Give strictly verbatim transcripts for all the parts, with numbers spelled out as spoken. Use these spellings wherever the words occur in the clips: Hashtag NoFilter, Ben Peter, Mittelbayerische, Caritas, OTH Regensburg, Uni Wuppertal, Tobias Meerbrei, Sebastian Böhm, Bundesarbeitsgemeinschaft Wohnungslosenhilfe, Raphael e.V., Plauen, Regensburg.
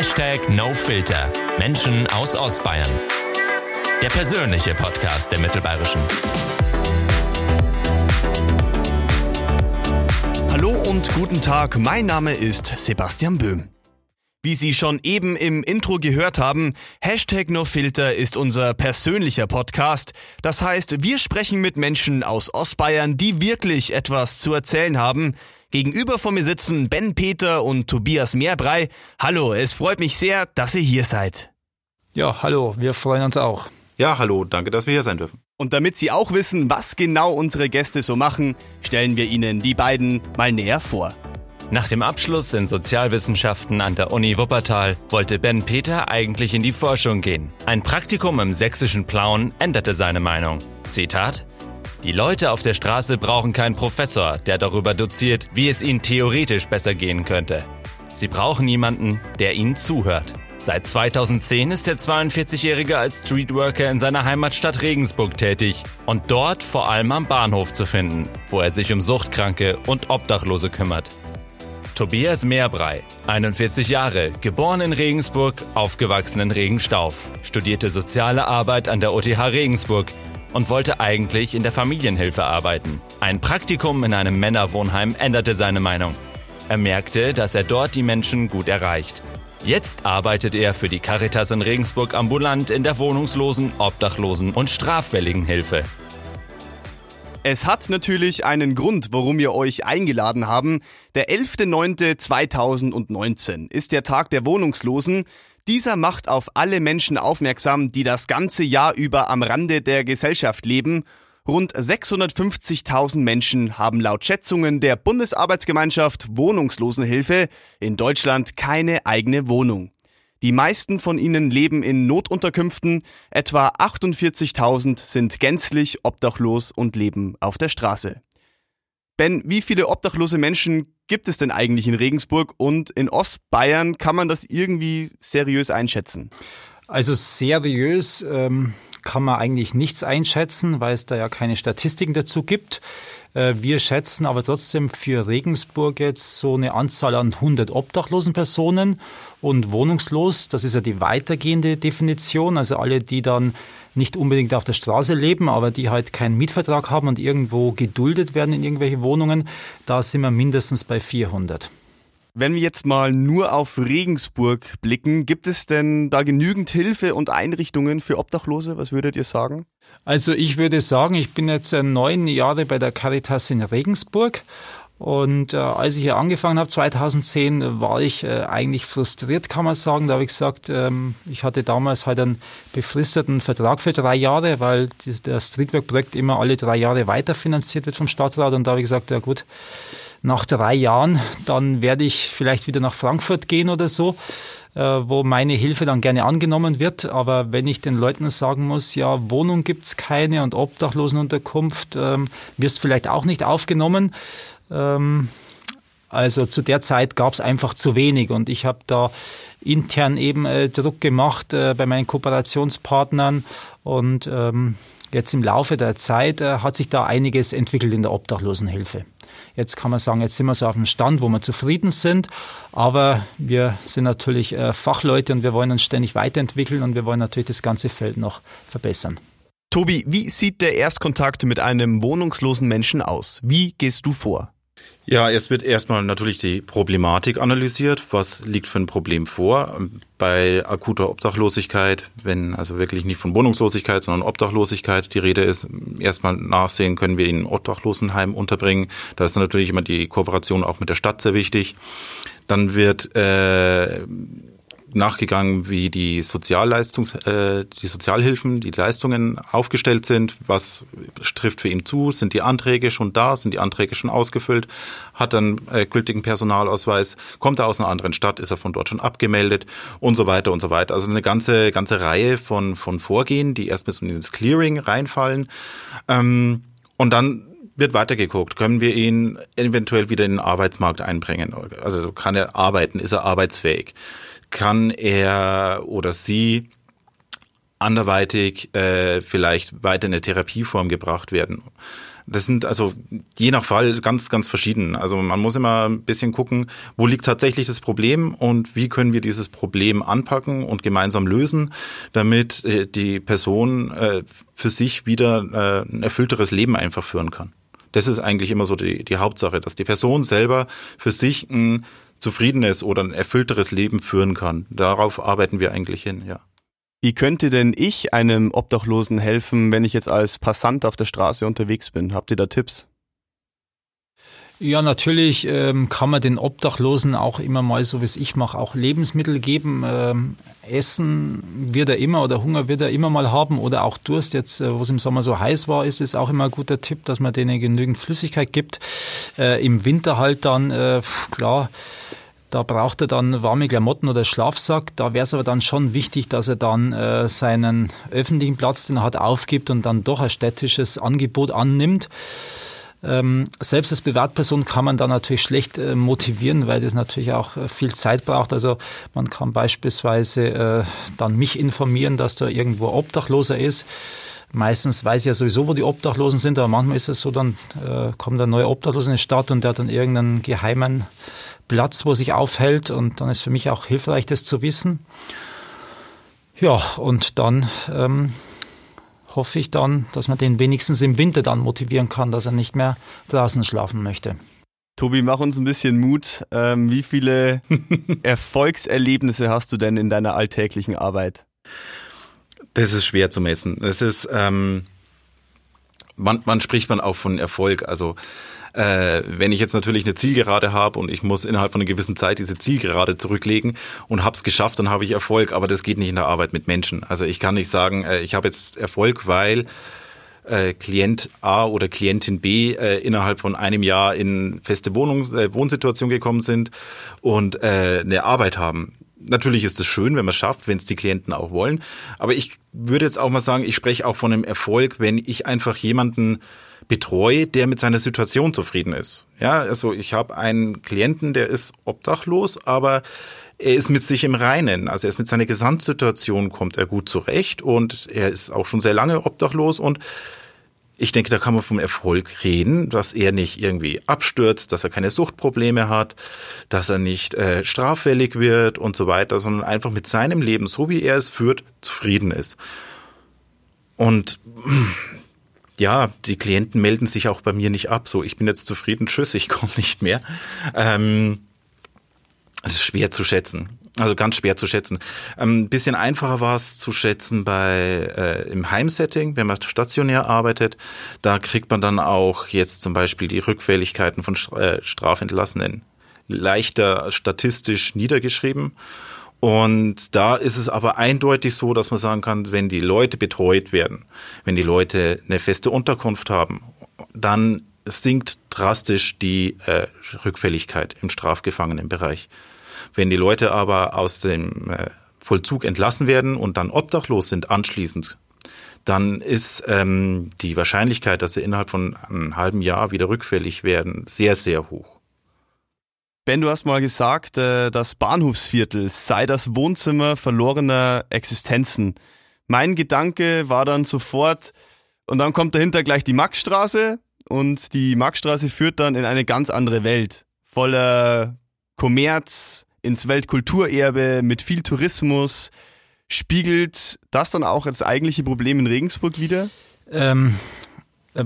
Hashtag NoFilter. Menschen aus Ostbayern. Der persönliche Podcast der Mittelbayerischen. Hallo und guten Tag, mein Name ist Sebastian Böhm. Wie Sie schon eben im Intro gehört haben, Hashtag NoFilter ist unser persönlicher Podcast. Das heißt, wir sprechen mit Menschen aus Ostbayern, die wirklich etwas zu erzählen haben. Gegenüber von mir sitzen Ben Peter und Tobias Meerbrei. Hallo, es freut mich sehr, dass ihr hier seid. Ja, hallo, wir freuen uns auch. Ja, hallo, danke, dass wir hier sein dürfen. Und damit Sie auch wissen, was genau unsere Gäste so machen, stellen wir Ihnen die beiden mal näher vor. Nach dem Abschluss in Sozialwissenschaften an der Uni Wuppertal wollte Ben Peter eigentlich in die Forschung gehen. Ein Praktikum im sächsischen Plauen änderte seine Meinung. Zitat: Die Leute auf der Straße brauchen keinen Professor, der darüber doziert, wie es ihnen theoretisch besser gehen könnte. Sie brauchen jemanden, der ihnen zuhört. Seit zweitausendzehn ist der zweiundvierzigjährige als Streetworker in seiner Heimatstadt Regensburg tätig und dort vor allem am Bahnhof zu finden, wo er sich um Suchtkranke und Obdachlose kümmert. Tobias Meerbrei, einundvierzig Jahre, geboren in Regensburg, aufgewachsen in Regenstauf, studierte soziale Arbeit an der O T H Regensburg und wollte eigentlich in der Familienhilfe arbeiten. Ein Praktikum in einem Männerwohnheim änderte seine Meinung. Er merkte, dass er dort die Menschen gut erreicht. Jetzt arbeitet er für die Caritas in Regensburg ambulant in der Wohnungslosen-, Obdachlosen- und Straffälligenhilfe. Es hat natürlich einen Grund, warum wir euch eingeladen haben. Der elfter neunter zweitausendneunzehn ist der Tag der Wohnungslosen. Dieser macht auf alle Menschen aufmerksam, die das ganze Jahr über am Rande der Gesellschaft leben. Rund sechshundertfünfzigtausend Menschen haben laut Schätzungen der Bundesarbeitsgemeinschaft Wohnungslosenhilfe in Deutschland keine eigene Wohnung. Die meisten von ihnen leben in Notunterkünften, etwa achtundvierzigtausend sind gänzlich obdachlos und leben auf der Straße. Ben, wie viele obdachlose Menschen gibt es denn eigentlich in Regensburg und in Ostbayern? Kann man das irgendwie seriös einschätzen? Also seriös ähm, kann man eigentlich nichts einschätzen, weil es da ja keine Statistiken dazu gibt. Äh, wir schätzen aber trotzdem für Regensburg jetzt so eine Anzahl an hundert obdachlosen Personen und wohnungslos. Das ist ja die weitergehende Definition, also alle, die dann nicht unbedingt auf der Straße leben, aber die halt keinen Mietvertrag haben und irgendwo geduldet werden in irgendwelche Wohnungen. Da sind wir mindestens bei vierhundert. Wenn wir jetzt mal nur auf Regensburg blicken, gibt es denn da genügend Hilfe und Einrichtungen für Obdachlose? Was würdet ihr sagen? Also ich würde sagen, ich bin jetzt neun Jahre bei der Caritas in Regensburg. Und äh, als ich hier angefangen habe, zweitausendzehn, war ich äh, eigentlich frustriert, kann man sagen. Da habe ich gesagt, ähm, ich hatte damals halt einen befristeten Vertrag für drei Jahre, weil die, das Streetwork-Projekt immer alle drei Jahre weiterfinanziert wird vom Stadtrat. Und da habe ich gesagt, ja gut, nach drei Jahren, dann werde ich vielleicht wieder nach Frankfurt gehen oder so, äh, wo meine Hilfe dann gerne angenommen wird. Aber wenn ich den Leuten sagen muss, ja, Wohnung gibt's keine und Obdachlosenunterkunft, ähm, wirst vielleicht auch nicht aufgenommen. Also zu der Zeit gab es einfach zu wenig und ich habe da intern eben äh, Druck gemacht äh, bei meinen Kooperationspartnern und ähm, jetzt im Laufe der Zeit äh, hat sich da einiges entwickelt in der Obdachlosenhilfe. Jetzt kann man sagen, jetzt sind wir so auf dem Stand, wo wir zufrieden sind, aber wir sind natürlich äh, Fachleute und wir wollen uns ständig weiterentwickeln und wir wollen natürlich das ganze Feld noch verbessern. Tobi, wie sieht der Erstkontakt mit einem wohnungslosen Menschen aus? Wie gehst du vor? Ja, es wird erstmal natürlich die Problematik analysiert. Was liegt für ein Problem vor? Bei akuter Obdachlosigkeit, wenn also wirklich nicht von Wohnungslosigkeit, sondern Obdachlosigkeit die Rede ist, erstmal nachsehen, können wir ihn in Obdachlosenheim unterbringen. Da ist natürlich immer die Kooperation auch mit der Stadt sehr wichtig. Dann wird äh, nachgegangen, wie die Sozialleistungs, äh, die Sozialhilfen, die Leistungen aufgestellt sind. Was trifft für ihn zu? Sind die Anträge schon da? Sind die Anträge schon ausgefüllt? Hat er einen äh, gültigen Personalausweis? Kommt er aus einer anderen Stadt? Ist er von dort schon abgemeldet? Und so weiter und so weiter. Also eine ganze ganze Reihe von von Vorgehen, die erstmal so ins Clearing reinfallen. Ähm, und dann wird weitergeguckt. Können wir ihn eventuell wieder in den Arbeitsmarkt einbringen? Also kann er arbeiten? Ist er arbeitsfähig? Kann er oder sie anderweitig äh, vielleicht weiter in eine Therapieform gebracht werden? Das sind also je nach Fall ganz, ganz verschieden. Also man muss immer ein bisschen gucken, wo liegt tatsächlich das Problem und wie können wir dieses Problem anpacken und gemeinsam lösen, damit die Person äh, für sich wieder äh, ein erfüllteres Leben einfach führen kann. Das ist eigentlich immer so die, die Hauptsache, dass die Person selber für sich ein zufriedenes oder ein erfüllteres Leben führen kann. Darauf arbeiten wir eigentlich hin, ja. Wie könnte denn ich einem Obdachlosen helfen, wenn ich jetzt als Passant auf der Straße unterwegs bin? Habt ihr da Tipps? Ja, natürlich ähm, kann man den Obdachlosen auch immer mal, so wie es ich mache, auch Lebensmittel geben. Ähm, Essen wird er immer oder Hunger wird er immer mal haben oder auch Durst. Jetzt, äh, wo es im Sommer so heiß war, ist es auch immer ein guter Tipp, dass man denen genügend Flüssigkeit gibt. Äh, im Winter halt dann, äh, klar, da braucht er dann warme Klamotten oder Schlafsack. Da wäre es aber dann schon wichtig, dass er dann äh, seinen öffentlichen Platz, den er hat, aufgibt und dann doch ein städtisches Angebot annimmt. Ähm, selbst als Privatperson kann man da natürlich schlecht äh, motivieren, weil das natürlich auch äh, viel Zeit braucht. Also man kann beispielsweise äh, dann mich informieren, dass da irgendwo Obdachloser ist. Meistens weiß ich ja sowieso, wo die Obdachlosen sind, aber manchmal ist es so, dann äh, kommt ein neuer Obdachloser in die Stadt und der hat dann irgendeinen geheimen Platz, wo er sich aufhält, und dann ist für mich auch hilfreich, das zu wissen. Ja, und dann ähm, hoffe ich dann, dass man den wenigstens im Winter dann motivieren kann, dass er nicht mehr draußen schlafen möchte. Tobi, mach uns ein bisschen Mut. Ähm, wie viele Erfolgserlebnisse hast du denn in deiner alltäglichen Arbeit? Das ist schwer zu messen. Das ist, ähm, wann, wann spricht man auch von Erfolg? Also äh, wenn ich jetzt natürlich eine Zielgerade habe und ich muss innerhalb von einer gewissen Zeit diese Zielgerade zurücklegen und hab's geschafft, dann habe ich Erfolg. Aber das geht nicht in der Arbeit mit Menschen. Also ich kann nicht sagen, äh, ich habe jetzt Erfolg, weil äh, Klient A oder Klientin B äh, innerhalb von einem Jahr in feste Wohnung, äh, Wohnsituation gekommen sind und äh, eine Arbeit haben. Natürlich ist es schön, wenn man es schafft, wenn es die Klienten auch wollen. Aber ich würde jetzt auch mal sagen, ich spreche auch von einem Erfolg, wenn ich einfach jemanden betreue, der mit seiner Situation zufrieden ist. Ja, also ich habe einen Klienten, der ist obdachlos, aber er ist mit sich im Reinen. Also er ist mit seiner Gesamtsituation, kommt er gut zurecht, und er ist auch schon sehr lange obdachlos, und ich denke, da kann man vom Erfolg reden, dass er nicht irgendwie abstürzt, dass er keine Suchtprobleme hat, dass er nicht äh, straffällig wird und so weiter, sondern einfach mit seinem Leben, so wie er es führt, zufrieden ist. Und ja, die Klienten melden sich auch bei mir nicht ab. So, ich bin jetzt zufrieden, tschüss, ich komme nicht mehr. Ähm, das ist schwer zu schätzen. Also ganz schwer zu schätzen. Ein bisschen einfacher war es zu schätzen bei äh, im Heimsetting, wenn man stationär arbeitet. Da kriegt man dann auch jetzt zum Beispiel die Rückfälligkeiten von äh, Strafentlassenen leichter statistisch niedergeschrieben. Und da ist es aber eindeutig so, dass man sagen kann, wenn die Leute betreut werden, wenn die Leute eine feste Unterkunft haben, dann sinkt drastisch die äh, Rückfälligkeit im Strafgefangenenbereich. Wenn die Leute aber aus dem Vollzug entlassen werden und dann obdachlos sind anschließend, dann ist ähm, die Wahrscheinlichkeit, dass sie innerhalb von einem halben Jahr wieder rückfällig werden, sehr, sehr hoch. Ben, du hast mal gesagt, äh, das Bahnhofsviertel sei das Wohnzimmer verlorener Existenzen. Mein Gedanke war dann sofort, und dann kommt dahinter gleich die Maxstraße, und die Maxstraße führt dann in eine ganz andere Welt, voller Kommerz, ins Weltkulturerbe mit viel Tourismus. Spiegelt das dann auch das eigentliche Problem in Regensburg wider? Ähm,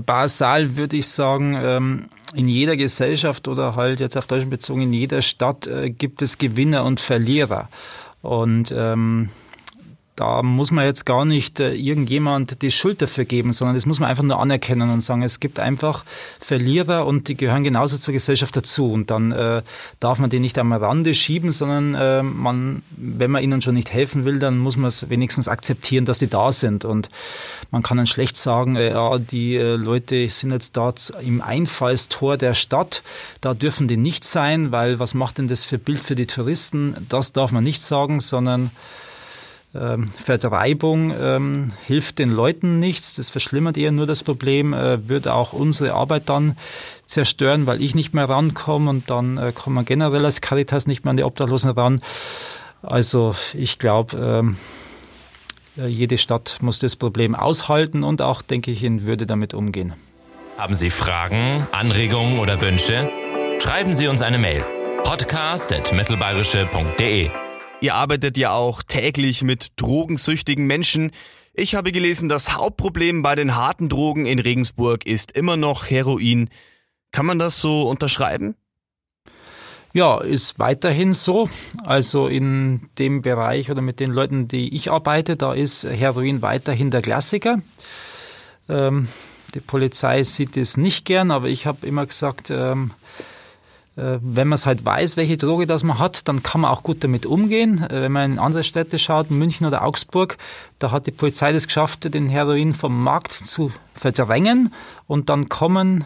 basal würde ich sagen, ähm, in jeder Gesellschaft oder halt jetzt auf Deutschland bezogen, in jeder Stadt äh, gibt es Gewinner und Verlierer. Und ähm, da muss man jetzt gar nicht äh, irgendjemand die Schuld dafür geben, sondern das muss man einfach nur anerkennen und sagen, es gibt einfach Verlierer, und die gehören genauso zur Gesellschaft dazu. Und dann äh, darf man die nicht am Rande schieben, sondern äh, man, wenn man ihnen schon nicht helfen will, dann muss man es wenigstens akzeptieren, dass die da sind. Und man kann dann schlecht sagen, äh, ja, die äh, Leute sind jetzt da im Einfallstor der Stadt, da dürfen die nicht sein, weil was macht denn das für Bild für die Touristen? Das darf man nicht sagen, sondern Ähm, Vertreibung ähm, hilft den Leuten nichts, das verschlimmert eher nur das Problem, äh, würde auch unsere Arbeit dann zerstören, weil ich nicht mehr rankomme, und dann äh, kommt man generell als Caritas nicht mehr an die Obdachlosen ran. Also ich glaube, ähm, jede Stadt muss das Problem aushalten und auch, denke ich, in Würde damit umgehen. Haben Sie Fragen, Anregungen oder Wünsche? Schreiben Sie uns eine Mail. podcast at mittelbayerische punkt de. Ihr arbeitet ja auch täglich mit drogensüchtigen Menschen. Ich habe gelesen, das Hauptproblem bei den harten Drogen in Regensburg ist immer noch Heroin. Kann man das so unterschreiben? Ja, ist weiterhin so. Also in dem Bereich oder mit den Leuten, die ich arbeite, da ist Heroin weiterhin der Klassiker. Ähm, die Polizei sieht es nicht gern, aber ich habe immer gesagt, ähm, äh, wenn man es halt weiß, welche Droge das man hat, dann kann man auch gut damit umgehen. Äh, wenn man in andere Städte schaut, München oder Augsburg, da hat die Polizei das geschafft, den Heroin vom Markt zu verdrängen, und dann kommen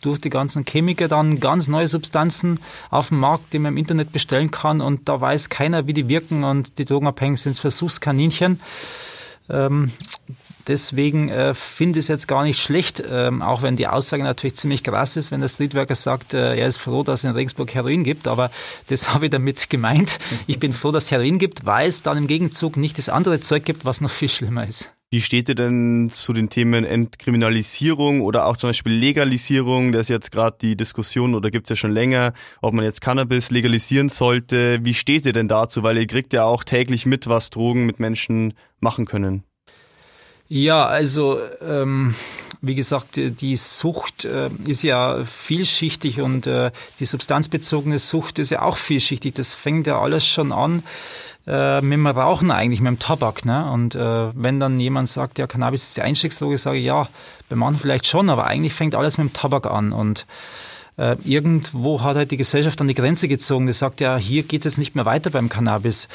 durch die ganzen Chemiker dann ganz neue Substanzen auf dem Markt, die man im Internet bestellen kann, und da weiß keiner, wie die wirken, und die Drogenabhängigen sind Versuchskaninchen. Ähm, deswegen äh, finde ich es jetzt gar nicht schlecht, ähm, auch wenn die Aussage natürlich ziemlich krass ist, wenn der Streetworker sagt, äh, er ist froh, dass es in Regensburg Heroin gibt, aber das habe ich damit gemeint. Ich bin froh, dass es Heroin gibt, weil es dann im Gegenzug nicht das andere Zeug gibt, was noch viel schlimmer ist. Wie steht ihr denn zu den Themen Entkriminalisierung oder auch zum Beispiel Legalisierung? Da ist jetzt gerade die Diskussion, oder gibt es ja schon länger, ob man jetzt Cannabis legalisieren sollte. Wie steht ihr denn dazu? Weil ihr kriegt ja auch täglich mit, was Drogen mit Menschen machen können. Ja, also ähm, wie gesagt, die Sucht äh, ist ja vielschichtig, und äh, die substanzbezogene Sucht ist ja auch vielschichtig. Das fängt ja alles schon an äh, mit dem Rauchen eigentlich, mit dem Tabak, ne? Und äh, wenn dann jemand sagt, ja, Cannabis ist die Einstiegsdroge, sage ich, ja, bei manchen vielleicht schon, aber eigentlich fängt alles mit dem Tabak an. Und äh, irgendwo hat halt die Gesellschaft an die Grenze gezogen. Das sagt ja, hier geht's jetzt nicht mehr weiter beim Cannabis.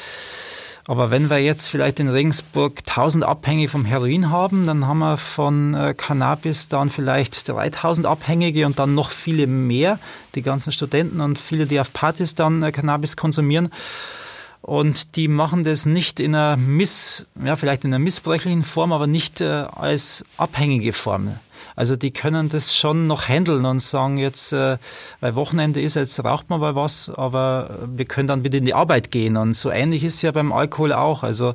Aber wenn wir jetzt vielleicht in Regensburg tausend Abhängige vom Heroin haben, dann haben wir von Cannabis dann vielleicht dreitausend Abhängige und dann noch viele mehr, die ganzen Studenten und viele, die auf Partys dann Cannabis konsumieren. Und die machen das nicht in einer miss, ja, vielleicht in einer missbräuchlichen Form, aber nicht äh, als abhängige Form. Also die können das schon noch handeln und sagen jetzt, weil äh, Wochenende ist, jetzt raucht man mal was, aber wir können dann wieder in die Arbeit gehen. Und so ähnlich ist es ja beim Alkohol auch. Also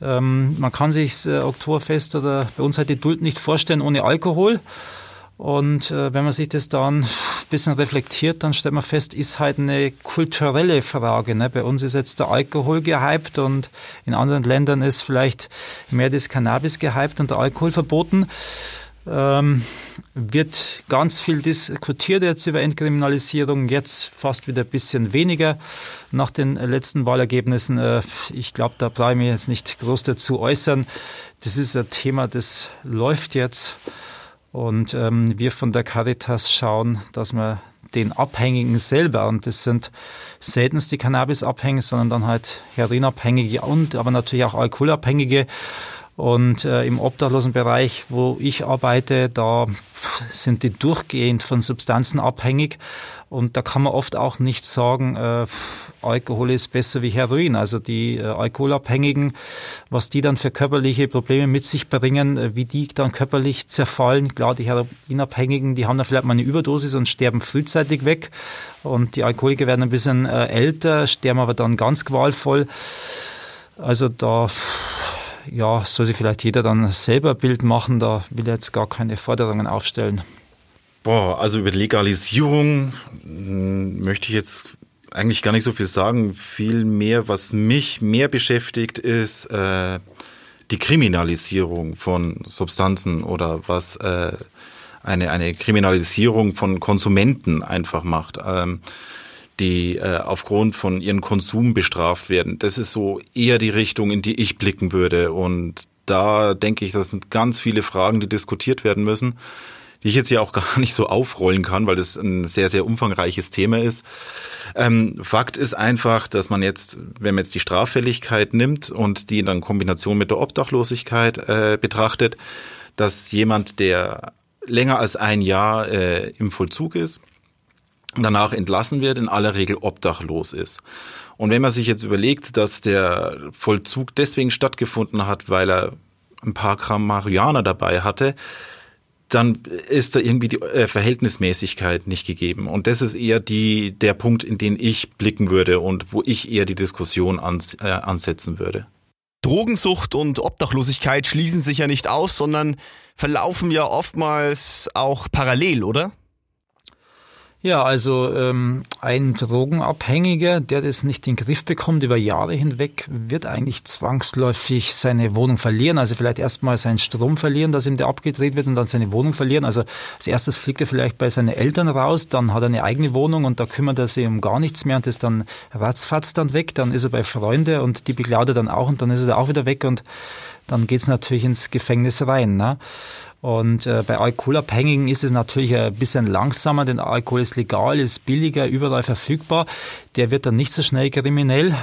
ähm, man kann sich das äh, Oktoberfest oder bei uns halt die Duld nicht vorstellen ohne Alkohol. Und äh, wenn man sich das dann ein bisschen reflektiert, dann stellt man fest, ist halt eine kulturelle Frage, ne? Bei uns ist jetzt der Alkohol gehypt und in anderen Ländern ist vielleicht mehr das Cannabis gehypt und der Alkohol verboten. Ähm, wird ganz viel diskutiert jetzt über Entkriminalisierung, jetzt fast wieder ein bisschen weniger nach den letzten Wahlergebnissen. Äh, ich glaube, da brauche ich mich jetzt nicht groß dazu äußern. Das ist ein Thema, das läuft jetzt. Und ähm, wir von der Caritas schauen, dass wir den Abhängigen selber, und das sind seltenst die Cannabisabhängigen, sondern dann halt Heroinabhängige und aber natürlich auch Alkoholabhängige. Und äh, im obdachlosen Bereich, wo ich arbeite, da sind die durchgehend von Substanzen abhängig. Und da kann man oft auch nicht sagen, äh, Alkohol ist besser wie Heroin. Also die äh, Alkoholabhängigen, was die dann für körperliche Probleme mit sich bringen, äh, wie die dann körperlich zerfallen. Klar, die Heroinabhängigen, die haben dann vielleicht mal eine Überdosis und sterben frühzeitig weg. Und die Alkoholiker werden ein bisschen äh, älter, sterben aber dann ganz qualvoll. Also da... Ja, soll sich vielleicht jeder dann selber ein Bild machen, da will er jetzt gar keine Forderungen aufstellen. Boah, also über Legalisierung möchte ich jetzt eigentlich gar nicht so viel sagen. Vielmehr, was mich mehr beschäftigt, ist äh, die Kriminalisierung von Substanzen oder was äh, eine, eine Kriminalisierung von Konsumenten einfach macht. Ähm, die äh, aufgrund von ihrem Konsum bestraft werden. Das ist so eher die Richtung, in die ich blicken würde. Und da denke ich, das sind ganz viele Fragen, die diskutiert werden müssen, die ich jetzt ja auch gar nicht so aufrollen kann, weil das ein sehr, sehr umfangreiches Thema ist. Ähm, Fakt ist einfach, dass man jetzt, wenn man jetzt die Straffälligkeit nimmt und die dann in Kombination mit der Obdachlosigkeit äh, betrachtet, dass jemand, der länger als ein Jahr äh, im Vollzug ist, danach entlassen wird, in aller Regel obdachlos ist. Und wenn man sich jetzt überlegt, dass der Vollzug deswegen stattgefunden hat, weil er ein paar Gramm Marihuana dabei hatte, dann ist da irgendwie die Verhältnismäßigkeit nicht gegeben. Und das ist eher die, der Punkt, in den ich blicken würde und wo ich eher die Diskussion ans, äh, ansetzen würde. Drogensucht und Obdachlosigkeit schließen sich ja nicht aus, sondern verlaufen ja oftmals auch parallel, oder? Ja, also ähm, ein Drogenabhängiger, der das nicht in den Griff bekommt über Jahre hinweg, wird eigentlich zwangsläufig seine Wohnung verlieren. Also vielleicht erstmal seinen Strom verlieren, dass ihm der abgedreht wird, und dann seine Wohnung verlieren. Also als erstes fliegt er vielleicht bei seinen Eltern raus, dann hat er eine eigene Wohnung und da kümmert er sich um gar nichts mehr und ist dann ratzfatz dann weg. Dann ist er bei Freunden und die beklaut er dann auch und dann ist er da auch wieder weg und dann geht's natürlich ins Gefängnis rein, ne? Und äh, bei Alkoholabhängigen ist es natürlich ein bisschen langsamer, denn Alkohol ist legal, ist billiger, überall verfügbar. Der wird dann nicht so schnell kriminell.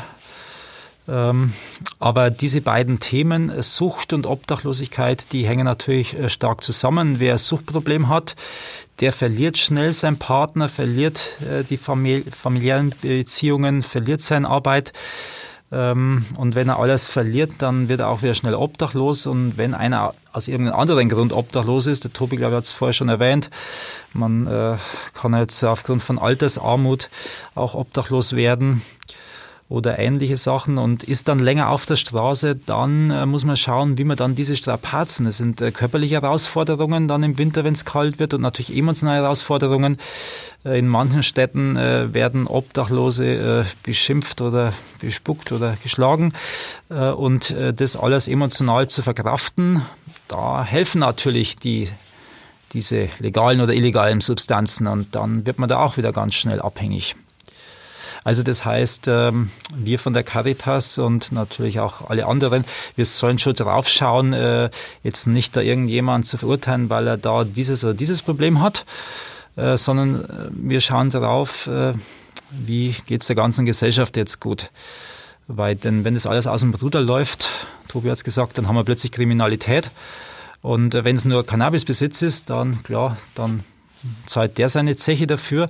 Ähm, aber diese beiden Themen, Sucht und Obdachlosigkeit, die hängen natürlich stark zusammen. Wer ein Suchtproblem hat, der verliert schnell seinen Partner, verliert äh, die famili- familiären Beziehungen, verliert seine Arbeit. Und wenn er alles verliert, dann wird er auch wieder schnell obdachlos. Und wenn einer aus irgendeinem anderen Grund obdachlos ist, der Tobi, glaube ich, hat es vorher schon erwähnt, man äh, kann jetzt aufgrund von Altersarmut auch obdachlos werden oder ähnliche Sachen und ist dann länger auf der Straße, dann äh, muss man schauen, wie man dann diese Strapazen, das sind äh, körperliche Herausforderungen dann im Winter, wenn es kalt wird, und natürlich emotionale Herausforderungen. Äh, in manchen Städten äh, werden Obdachlose äh, beschimpft oder bespuckt oder geschlagen äh, und äh, das alles emotional zu verkraften, da helfen natürlich die, diese legalen oder illegalen Substanzen und dann wird man da auch wieder ganz schnell abhängig. Also das heißt, wir von der Caritas und natürlich auch alle anderen, wir sollen schon drauf schauen, jetzt nicht da irgendjemanden zu verurteilen, weil er da dieses oder dieses Problem hat, sondern wir schauen drauf, wie geht es der ganzen Gesellschaft jetzt gut. Weil denn wenn das alles aus dem Ruder läuft, Tobi hat es gesagt, dann haben wir plötzlich Kriminalität. Und wenn es nur Cannabisbesitz ist, dann klar, dann zahlt der seine Zeche dafür,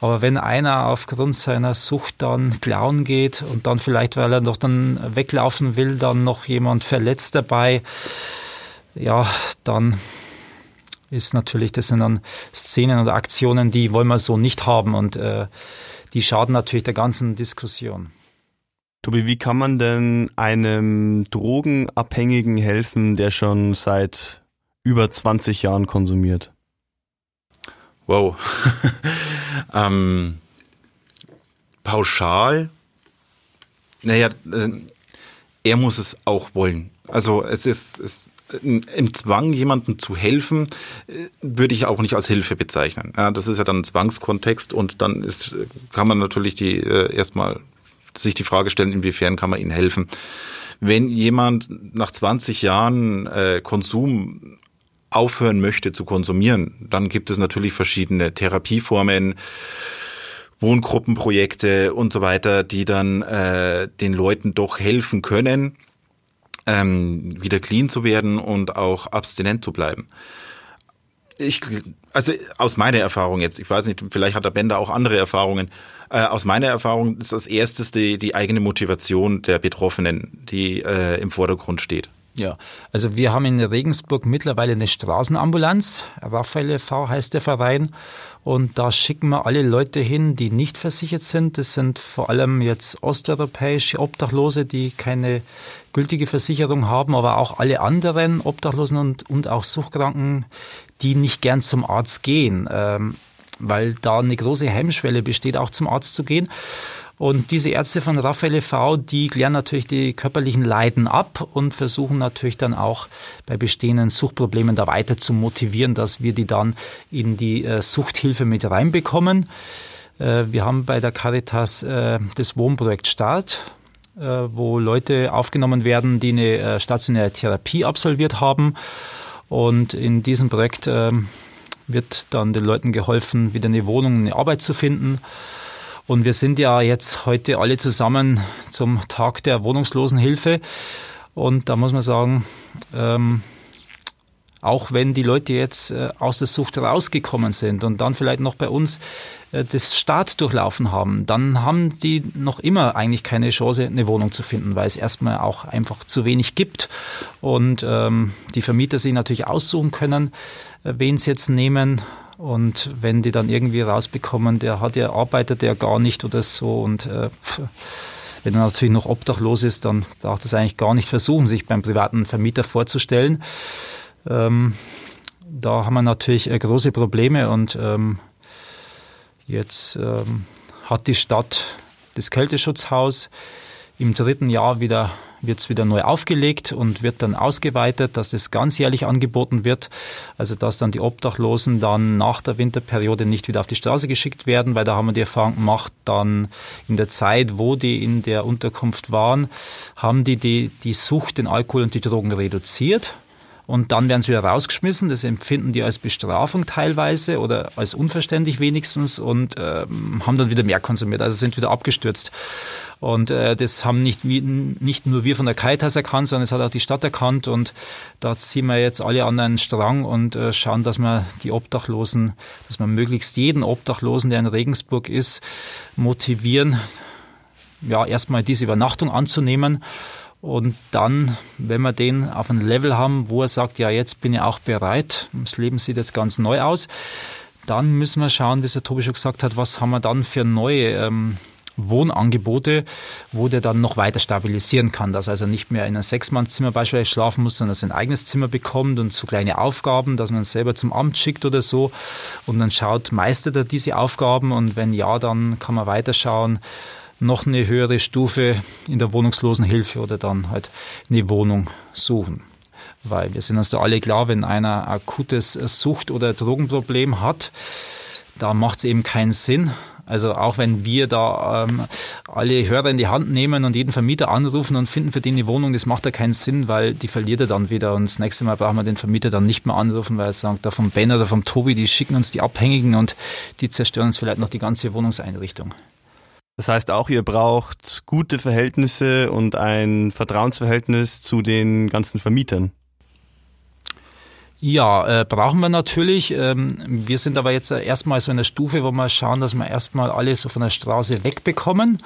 aber wenn einer aufgrund seiner Sucht dann klauen geht und dann vielleicht, weil er noch dann weglaufen will, dann noch jemand verletzt dabei, ja, dann ist natürlich, das sind dann Szenen oder Aktionen, die wollen wir so nicht haben und äh, die schaden natürlich der ganzen Diskussion. Tobi, wie kann man denn einem Drogenabhängigen helfen, der schon seit über zwanzig Jahren konsumiert? Wow. ähm, pauschal, naja, äh, er muss es auch wollen. Also es ist, es, im Zwang, jemandem zu helfen, würde ich auch nicht als Hilfe bezeichnen. Ja, das ist ja dann ein Zwangskontext und dann ist, kann man natürlich die äh, erstmal sich die Frage stellen, inwiefern kann man ihnen helfen. Wenn jemand nach zwanzig Jahren äh, Konsum aufhören möchte zu konsumieren, dann gibt es natürlich verschiedene Therapieformen, Wohngruppenprojekte und so weiter, die dann äh, den Leuten doch helfen können, ähm, wieder clean zu werden und auch abstinent zu bleiben. Ich, also aus meiner Erfahrung jetzt, ich weiß nicht, vielleicht hat der Ben da auch andere Erfahrungen, äh, aus meiner Erfahrung ist als erstes die, die eigene Motivation der Betroffenen, die äh, im Vordergrund steht. Ja, also wir haben in Regensburg mittlerweile eine Straßenambulanz, Raphael e V heißt der Verein, und da schicken wir alle Leute hin, die nicht versichert sind. Das sind vor allem jetzt osteuropäische Obdachlose, die keine gültige Versicherung haben, aber auch alle anderen Obdachlosen und, und auch Suchtkranken, die nicht gern zum Arzt gehen, ähm, weil da eine große Hemmschwelle besteht, auch zum Arzt zu gehen. Und diese Ärzte von Raphael e V, die klären natürlich die körperlichen Leiden ab und versuchen natürlich dann auch bei bestehenden Suchtproblemen da weiter zu motivieren, dass wir die dann in die äh, Suchthilfe mit reinbekommen. Äh, wir haben bei der Caritas äh, das Wohnprojekt Start, äh, wo Leute aufgenommen werden, die eine äh, stationäre Therapie absolviert haben. Und in diesem Projekt äh, wird dann den Leuten geholfen, wieder eine Wohnung, eine Arbeit zu finden. Und wir sind ja jetzt heute alle zusammen zum Tag der Wohnungslosenhilfe. Und da muss man sagen, ähm, auch wenn die Leute jetzt äh, aus der Sucht rausgekommen sind und dann vielleicht noch bei uns äh, das Start durchlaufen haben, dann haben die noch immer eigentlich keine Chance, eine Wohnung zu finden, weil es erstmal auch einfach zu wenig gibt. Und ähm, die Vermieter sich natürlich aussuchen können, äh, wen sie jetzt nehmen. Und wenn die dann irgendwie rausbekommen, der hat ja arbeitet ja gar nicht oder so und äh, Wenn er natürlich noch obdachlos ist, dann braucht es eigentlich gar nicht versuchen, sich beim privaten Vermieter vorzustellen. Ähm, da haben wir natürlich äh, große Probleme und ähm, jetzt ähm, hat die Stadt das Kälteschutzhaus im dritten Jahr wieder wird es wieder neu aufgelegt und wird dann ausgeweitet, dass es ganzjährlich angeboten wird. Also dass dann die Obdachlosen dann nach der Winterperiode nicht wieder auf die Straße geschickt werden, weil da haben wir die Erfahrung gemacht, dann in der Zeit, wo die in der Unterkunft waren, haben die die, die Sucht, den Alkohol und die Drogen reduziert. Und dann werden sie wieder rausgeschmissen. Das empfinden die als Bestrafung teilweise oder als unverständlich wenigstens und ähm, haben dann wieder mehr konsumiert, also sind wieder abgestürzt. Und äh, das haben nicht, nicht nur wir von der Caritas erkannt, sondern es hat auch die Stadt erkannt. Und da ziehen wir jetzt alle an einen Strang und äh, schauen, dass man die Obdachlosen, dass man möglichst jeden Obdachlosen, der in Regensburg ist, motivieren, ja, erstmal diese Übernachtung anzunehmen. Und dann, wenn wir den auf ein Level haben, wo er sagt, ja, jetzt bin ich auch bereit, das Leben sieht jetzt ganz neu aus, dann müssen wir schauen, wie es der Tobi schon gesagt hat, was haben wir dann für neue ähm, Wohnangebote, wo der dann noch weiter stabilisieren kann, dass er also nicht mehr in einem Sechsmannzimmer beispielsweise schlafen muss, sondern dass er ein eigenes Zimmer bekommt und so kleine Aufgaben, dass man selber zum Amt schickt oder so und dann schaut, meistert er diese Aufgaben und wenn ja, dann kann man weiterschauen, noch eine höhere Stufe in der Wohnungslosenhilfe oder dann halt eine Wohnung suchen. Weil wir sind uns da alle klar, wenn einer akutes Sucht- oder Drogenproblem hat, da macht es eben keinen Sinn. Also auch wenn wir da ähm, alle Hörer in die Hand nehmen und jeden Vermieter anrufen und finden für den eine Wohnung, das macht ja keinen Sinn, weil die verliert er dann wieder. Und das nächste Mal brauchen wir den Vermieter dann nicht mehr anrufen, weil er sagt, da vom Ben oder vom Tobi, die schicken uns die Abhängigen und die zerstören uns vielleicht noch die ganze Wohnungseinrichtung. Das heißt auch, ihr braucht gute Verhältnisse und ein Vertrauensverhältnis zu den ganzen Vermietern. Ja, äh, brauchen wir natürlich. Ähm, wir sind aber jetzt erstmal so in der Stufe, wo wir schauen, dass wir erstmal alle so von der Straße wegbekommen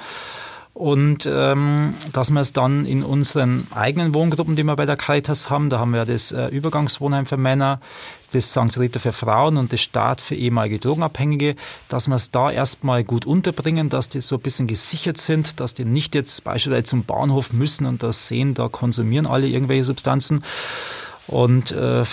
und ähm, dass wir es dann in unseren eigenen Wohngruppen, die wir bei der Caritas haben, da haben wir das äh, Übergangswohnheim für Männer, das Sankt Rita für Frauen und das Staat für ehemalige Drogenabhängige, dass wir es da erstmal gut unterbringen, dass die so ein bisschen gesichert sind, dass die nicht jetzt beispielsweise zum Bahnhof müssen und das sehen, da konsumieren alle irgendwelche Substanzen. Und äh,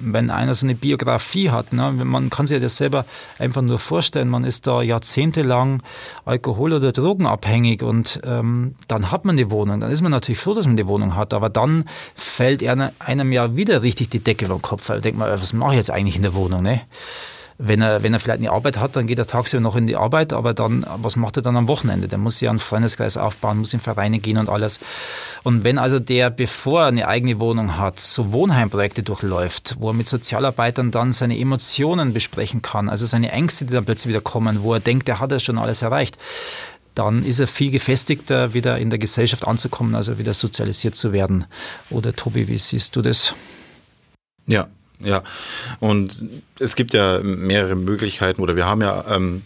wenn einer so eine Biografie hat, ne, man kann sich das selber einfach nur vorstellen, man ist da jahrzehntelang alkohol- oder drogenabhängig und ähm, dann hat man die Wohnung, dann ist man natürlich froh, dass man die Wohnung hat, aber dann fällt einer, einem ja wieder richtig die Decke über den Kopf, weil denkt man, was mache ich jetzt eigentlich in der Wohnung, ne? Wenn er, wenn er vielleicht eine Arbeit hat, dann geht er tagsüber noch in die Arbeit, aber dann, was macht er dann am Wochenende? Der muss ja einen Freundeskreis aufbauen, muss in Vereine gehen und alles. Und wenn also der, bevor er eine eigene Wohnung hat, so Wohnheimprojekte durchläuft, wo er mit Sozialarbeitern dann seine Emotionen besprechen kann, also seine Ängste, die dann plötzlich wieder kommen, wo er denkt, er hat ja schon alles erreicht, dann ist er viel gefestigter, wieder in der Gesellschaft anzukommen, also wieder sozialisiert zu werden. Oder Tobi, wie siehst du das? Ja. Ja, und es gibt ja mehrere Möglichkeiten oder wir haben ja ähm,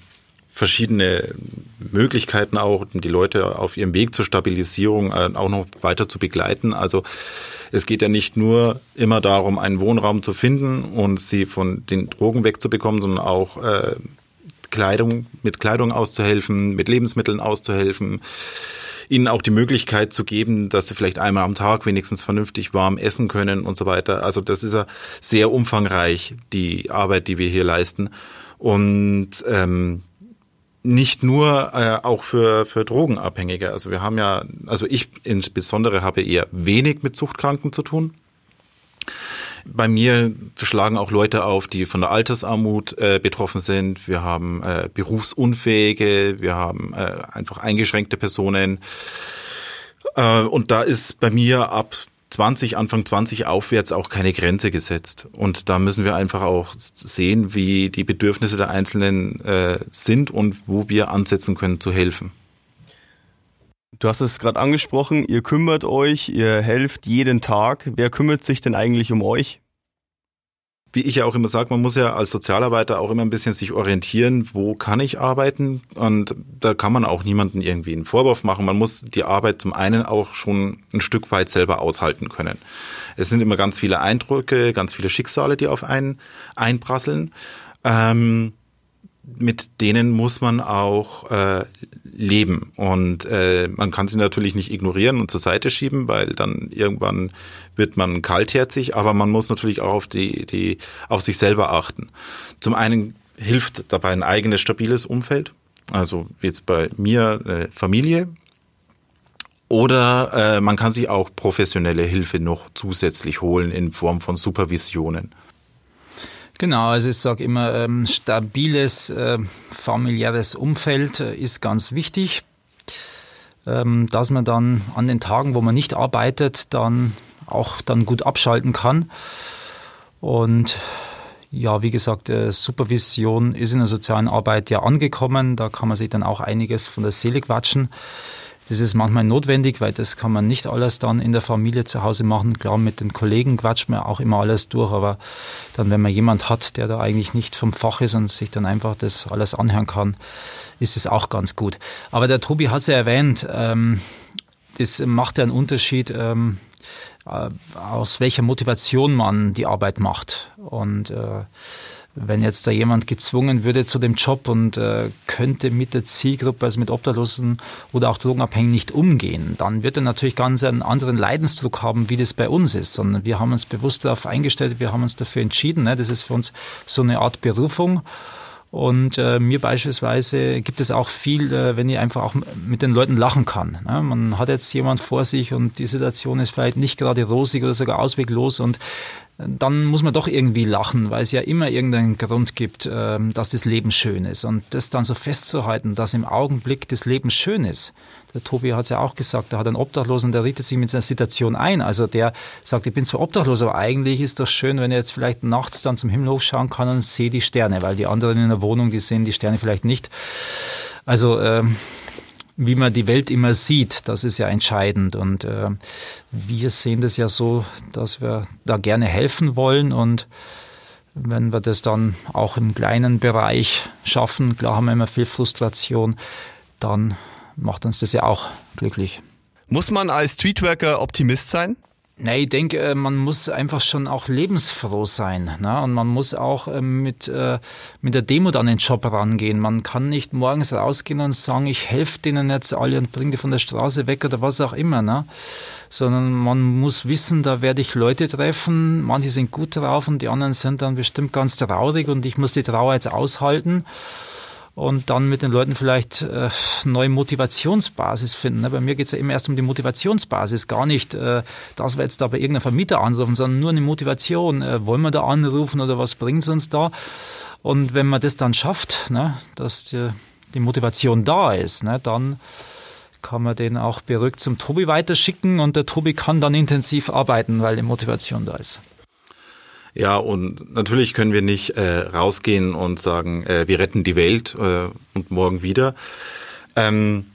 verschiedene Möglichkeiten auch, die Leute auf ihrem Weg zur Stabilisierung äh, auch noch weiter zu begleiten. Also es geht ja nicht nur immer darum, einen Wohnraum zu finden und sie von den Drogen wegzubekommen, sondern auch äh, Kleidung, mit Kleidung auszuhelfen, mit Lebensmitteln auszuhelfen. Ihnen auch die Möglichkeit zu geben, dass sie vielleicht einmal am Tag wenigstens vernünftig warm essen können und so weiter. Also das ist ja sehr umfangreich, die Arbeit, die wir hier leisten. Und ähm, nicht nur äh, auch für, für Drogenabhängige. Also wir haben ja, also ich insbesondere habe eher wenig mit Suchtkranken zu tun. Bei mir schlagen auch Leute auf, die von der Altersarmut äh, betroffen sind. Wir haben äh, Berufsunfähige, wir haben äh, einfach eingeschränkte Personen. Äh, und da ist bei mir ab zwanzig, Anfang zwanzig aufwärts auch keine Grenze gesetzt. Und da müssen wir einfach auch sehen, wie die Bedürfnisse der Einzelnen äh, sind und wo wir ansetzen können, zu helfen. Du hast es gerade angesprochen, ihr kümmert euch, ihr helft jeden Tag. Wer kümmert sich denn eigentlich um euch? Wie ich ja auch immer sage, man muss ja als Sozialarbeiter auch immer ein bisschen sich orientieren, wo kann ich arbeiten? Und da kann man auch niemanden irgendwie einen Vorwurf machen. Man muss die Arbeit zum einen auch schon ein Stück weit selber aushalten können. Es sind immer ganz viele Eindrücke, ganz viele Schicksale, die auf einen einprasseln. Ähm, mit denen muss man auch äh, leben und äh, man kann sie natürlich nicht ignorieren und zur Seite schieben, weil dann irgendwann wird man kaltherzig, aber man muss natürlich auch auf die, die auf sich selber achten. Zum einen hilft dabei ein eigenes stabiles Umfeld, also jetzt bei mir äh, Familie, oder äh, man kann sich auch professionelle Hilfe noch zusätzlich holen in Form von Supervisionen. Genau, also ich sage immer, ähm, stabiles äh, familiäres Umfeld äh, ist ganz wichtig, ähm, dass man dann an den Tagen, wo man nicht arbeitet, dann auch dann gut abschalten kann. Und ja, wie gesagt, äh, Supervision ist in der sozialen Arbeit ja angekommen, da kann man sich dann auch einiges von der Seele quatschen. Das ist manchmal notwendig, weil das kann man nicht alles dann in der Familie zu Hause machen. Klar, mit den Kollegen quatscht man auch immer alles durch, aber dann, wenn man jemand hat, der da eigentlich nicht vom Fach ist und sich dann einfach das alles anhören kann, ist es auch ganz gut. Aber der Tobi hat es ja erwähnt, ähm, das macht ja einen Unterschied, ähm, aus welcher Motivation man die Arbeit macht. Und äh, wenn jetzt da jemand gezwungen würde zu dem Job und äh, könnte mit der Zielgruppe, also mit Obdachlosen oder auch Drogenabhängigen nicht umgehen, dann wird er natürlich ganz einen anderen Leidensdruck haben, wie das bei uns ist. Und wir haben uns bewusst darauf eingestellt, wir haben uns dafür entschieden, ne? Das ist für uns so eine Art Berufung. Und äh, mir beispielsweise gibt es auch viel, äh, wenn ich einfach auch mit den Leuten lachen kann. Ne? Man hat jetzt jemand vor sich und die Situation ist vielleicht nicht gerade rosig oder sogar ausweglos und dann muss man doch irgendwie lachen, weil es ja immer irgendeinen Grund gibt, äh, dass das Leben schön ist. Und das dann so festzuhalten, dass im Augenblick das Leben schön ist. Der Tobi hat es ja auch gesagt, da hat einen Obdachlosen, der richtet sich mit seiner Situation ein. Also der sagt, ich bin zwar obdachlos, aber eigentlich ist das schön, wenn er jetzt vielleicht nachts dann zum Himmel hochschauen kann und sehe die Sterne, weil die anderen in der Wohnung, die sehen die Sterne vielleicht nicht. Also ähm, wie man die Welt immer sieht, das ist ja entscheidend. Und äh, wir sehen das ja so, dass wir da gerne helfen wollen. Und wenn wir das dann auch im kleinen Bereich schaffen, klar haben wir immer viel Frustration, dann macht uns das ja auch glücklich. Muss man als Streetworker Optimist sein? Nein, ich denke, man muss einfach schon auch lebensfroh sein, ne? Und man muss auch mit, mit der Demut an den Job rangehen. Man kann nicht morgens rausgehen und sagen, ich helfe denen jetzt alle und bringe die von der Straße weg oder was auch immer, ne? Sondern man muss wissen, da werde ich Leute treffen, manche sind gut drauf und die anderen sind dann bestimmt ganz traurig und ich muss die Trauer jetzt aushalten. Und dann mit den Leuten vielleicht äh, neue Motivationsbasis finden. Ne? Bei mir geht es ja immer erst um die Motivationsbasis, gar nicht, äh, dass wir jetzt da bei irgendeinem Vermieter anrufen, sondern nur eine Motivation. Äh, wollen wir da anrufen oder was bringt es uns da? Und wenn man das dann schafft, ne, dass die, die Motivation da ist, ne, dann kann man den auch beruhigt zum Tobi weiterschicken und der Tobi kann dann intensiv arbeiten, weil die Motivation da ist. Ja, und natürlich können wir nicht äh, rausgehen und sagen, äh, wir retten die Welt äh, und morgen wieder. Ähm,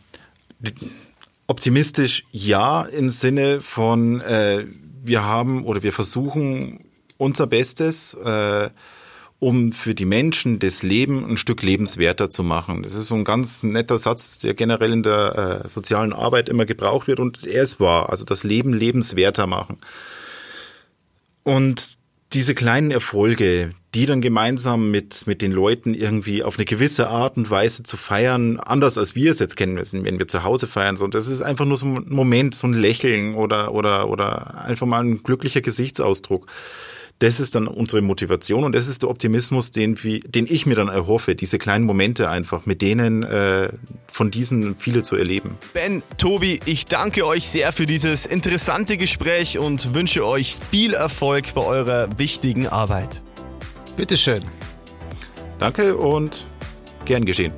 optimistisch ja, im Sinne von, äh, wir haben oder wir versuchen unser Bestes, äh, um für die Menschen das Leben ein Stück lebenswerter zu machen. Das ist so ein ganz netter Satz, der generell in der äh, sozialen Arbeit immer gebraucht wird und er ist wahr, also das Leben lebenswerter machen. Und diese kleinen Erfolge, die dann gemeinsam mit mit den Leuten irgendwie auf eine gewisse Art und Weise zu feiern, anders als wir es jetzt kennen müssen, wenn wir zu Hause feiern, so, das ist einfach nur so ein Moment, so ein Lächeln oder oder oder einfach mal ein glücklicher Gesichtsausdruck. Das ist dann unsere Motivation und das ist der Optimismus, den wir, den ich mir dann erhoffe, diese kleinen Momente einfach, mit denen äh, von diesen viele zu erleben. Ben, Tobi, ich danke euch sehr für dieses interessante Gespräch und wünsche euch viel Erfolg bei eurer wichtigen Arbeit. Bitteschön. Danke und gern geschehen.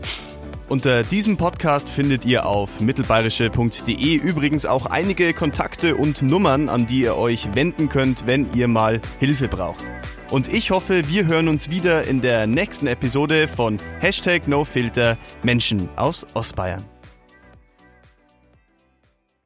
Unter diesem Podcast findet ihr auf mittelbayerische punkt de übrigens auch einige Kontakte und Nummern, an die ihr euch wenden könnt, wenn ihr mal Hilfe braucht. Und ich hoffe, wir hören uns wieder in der nächsten Episode von Hashtag NoFilter Menschen aus Ostbayern.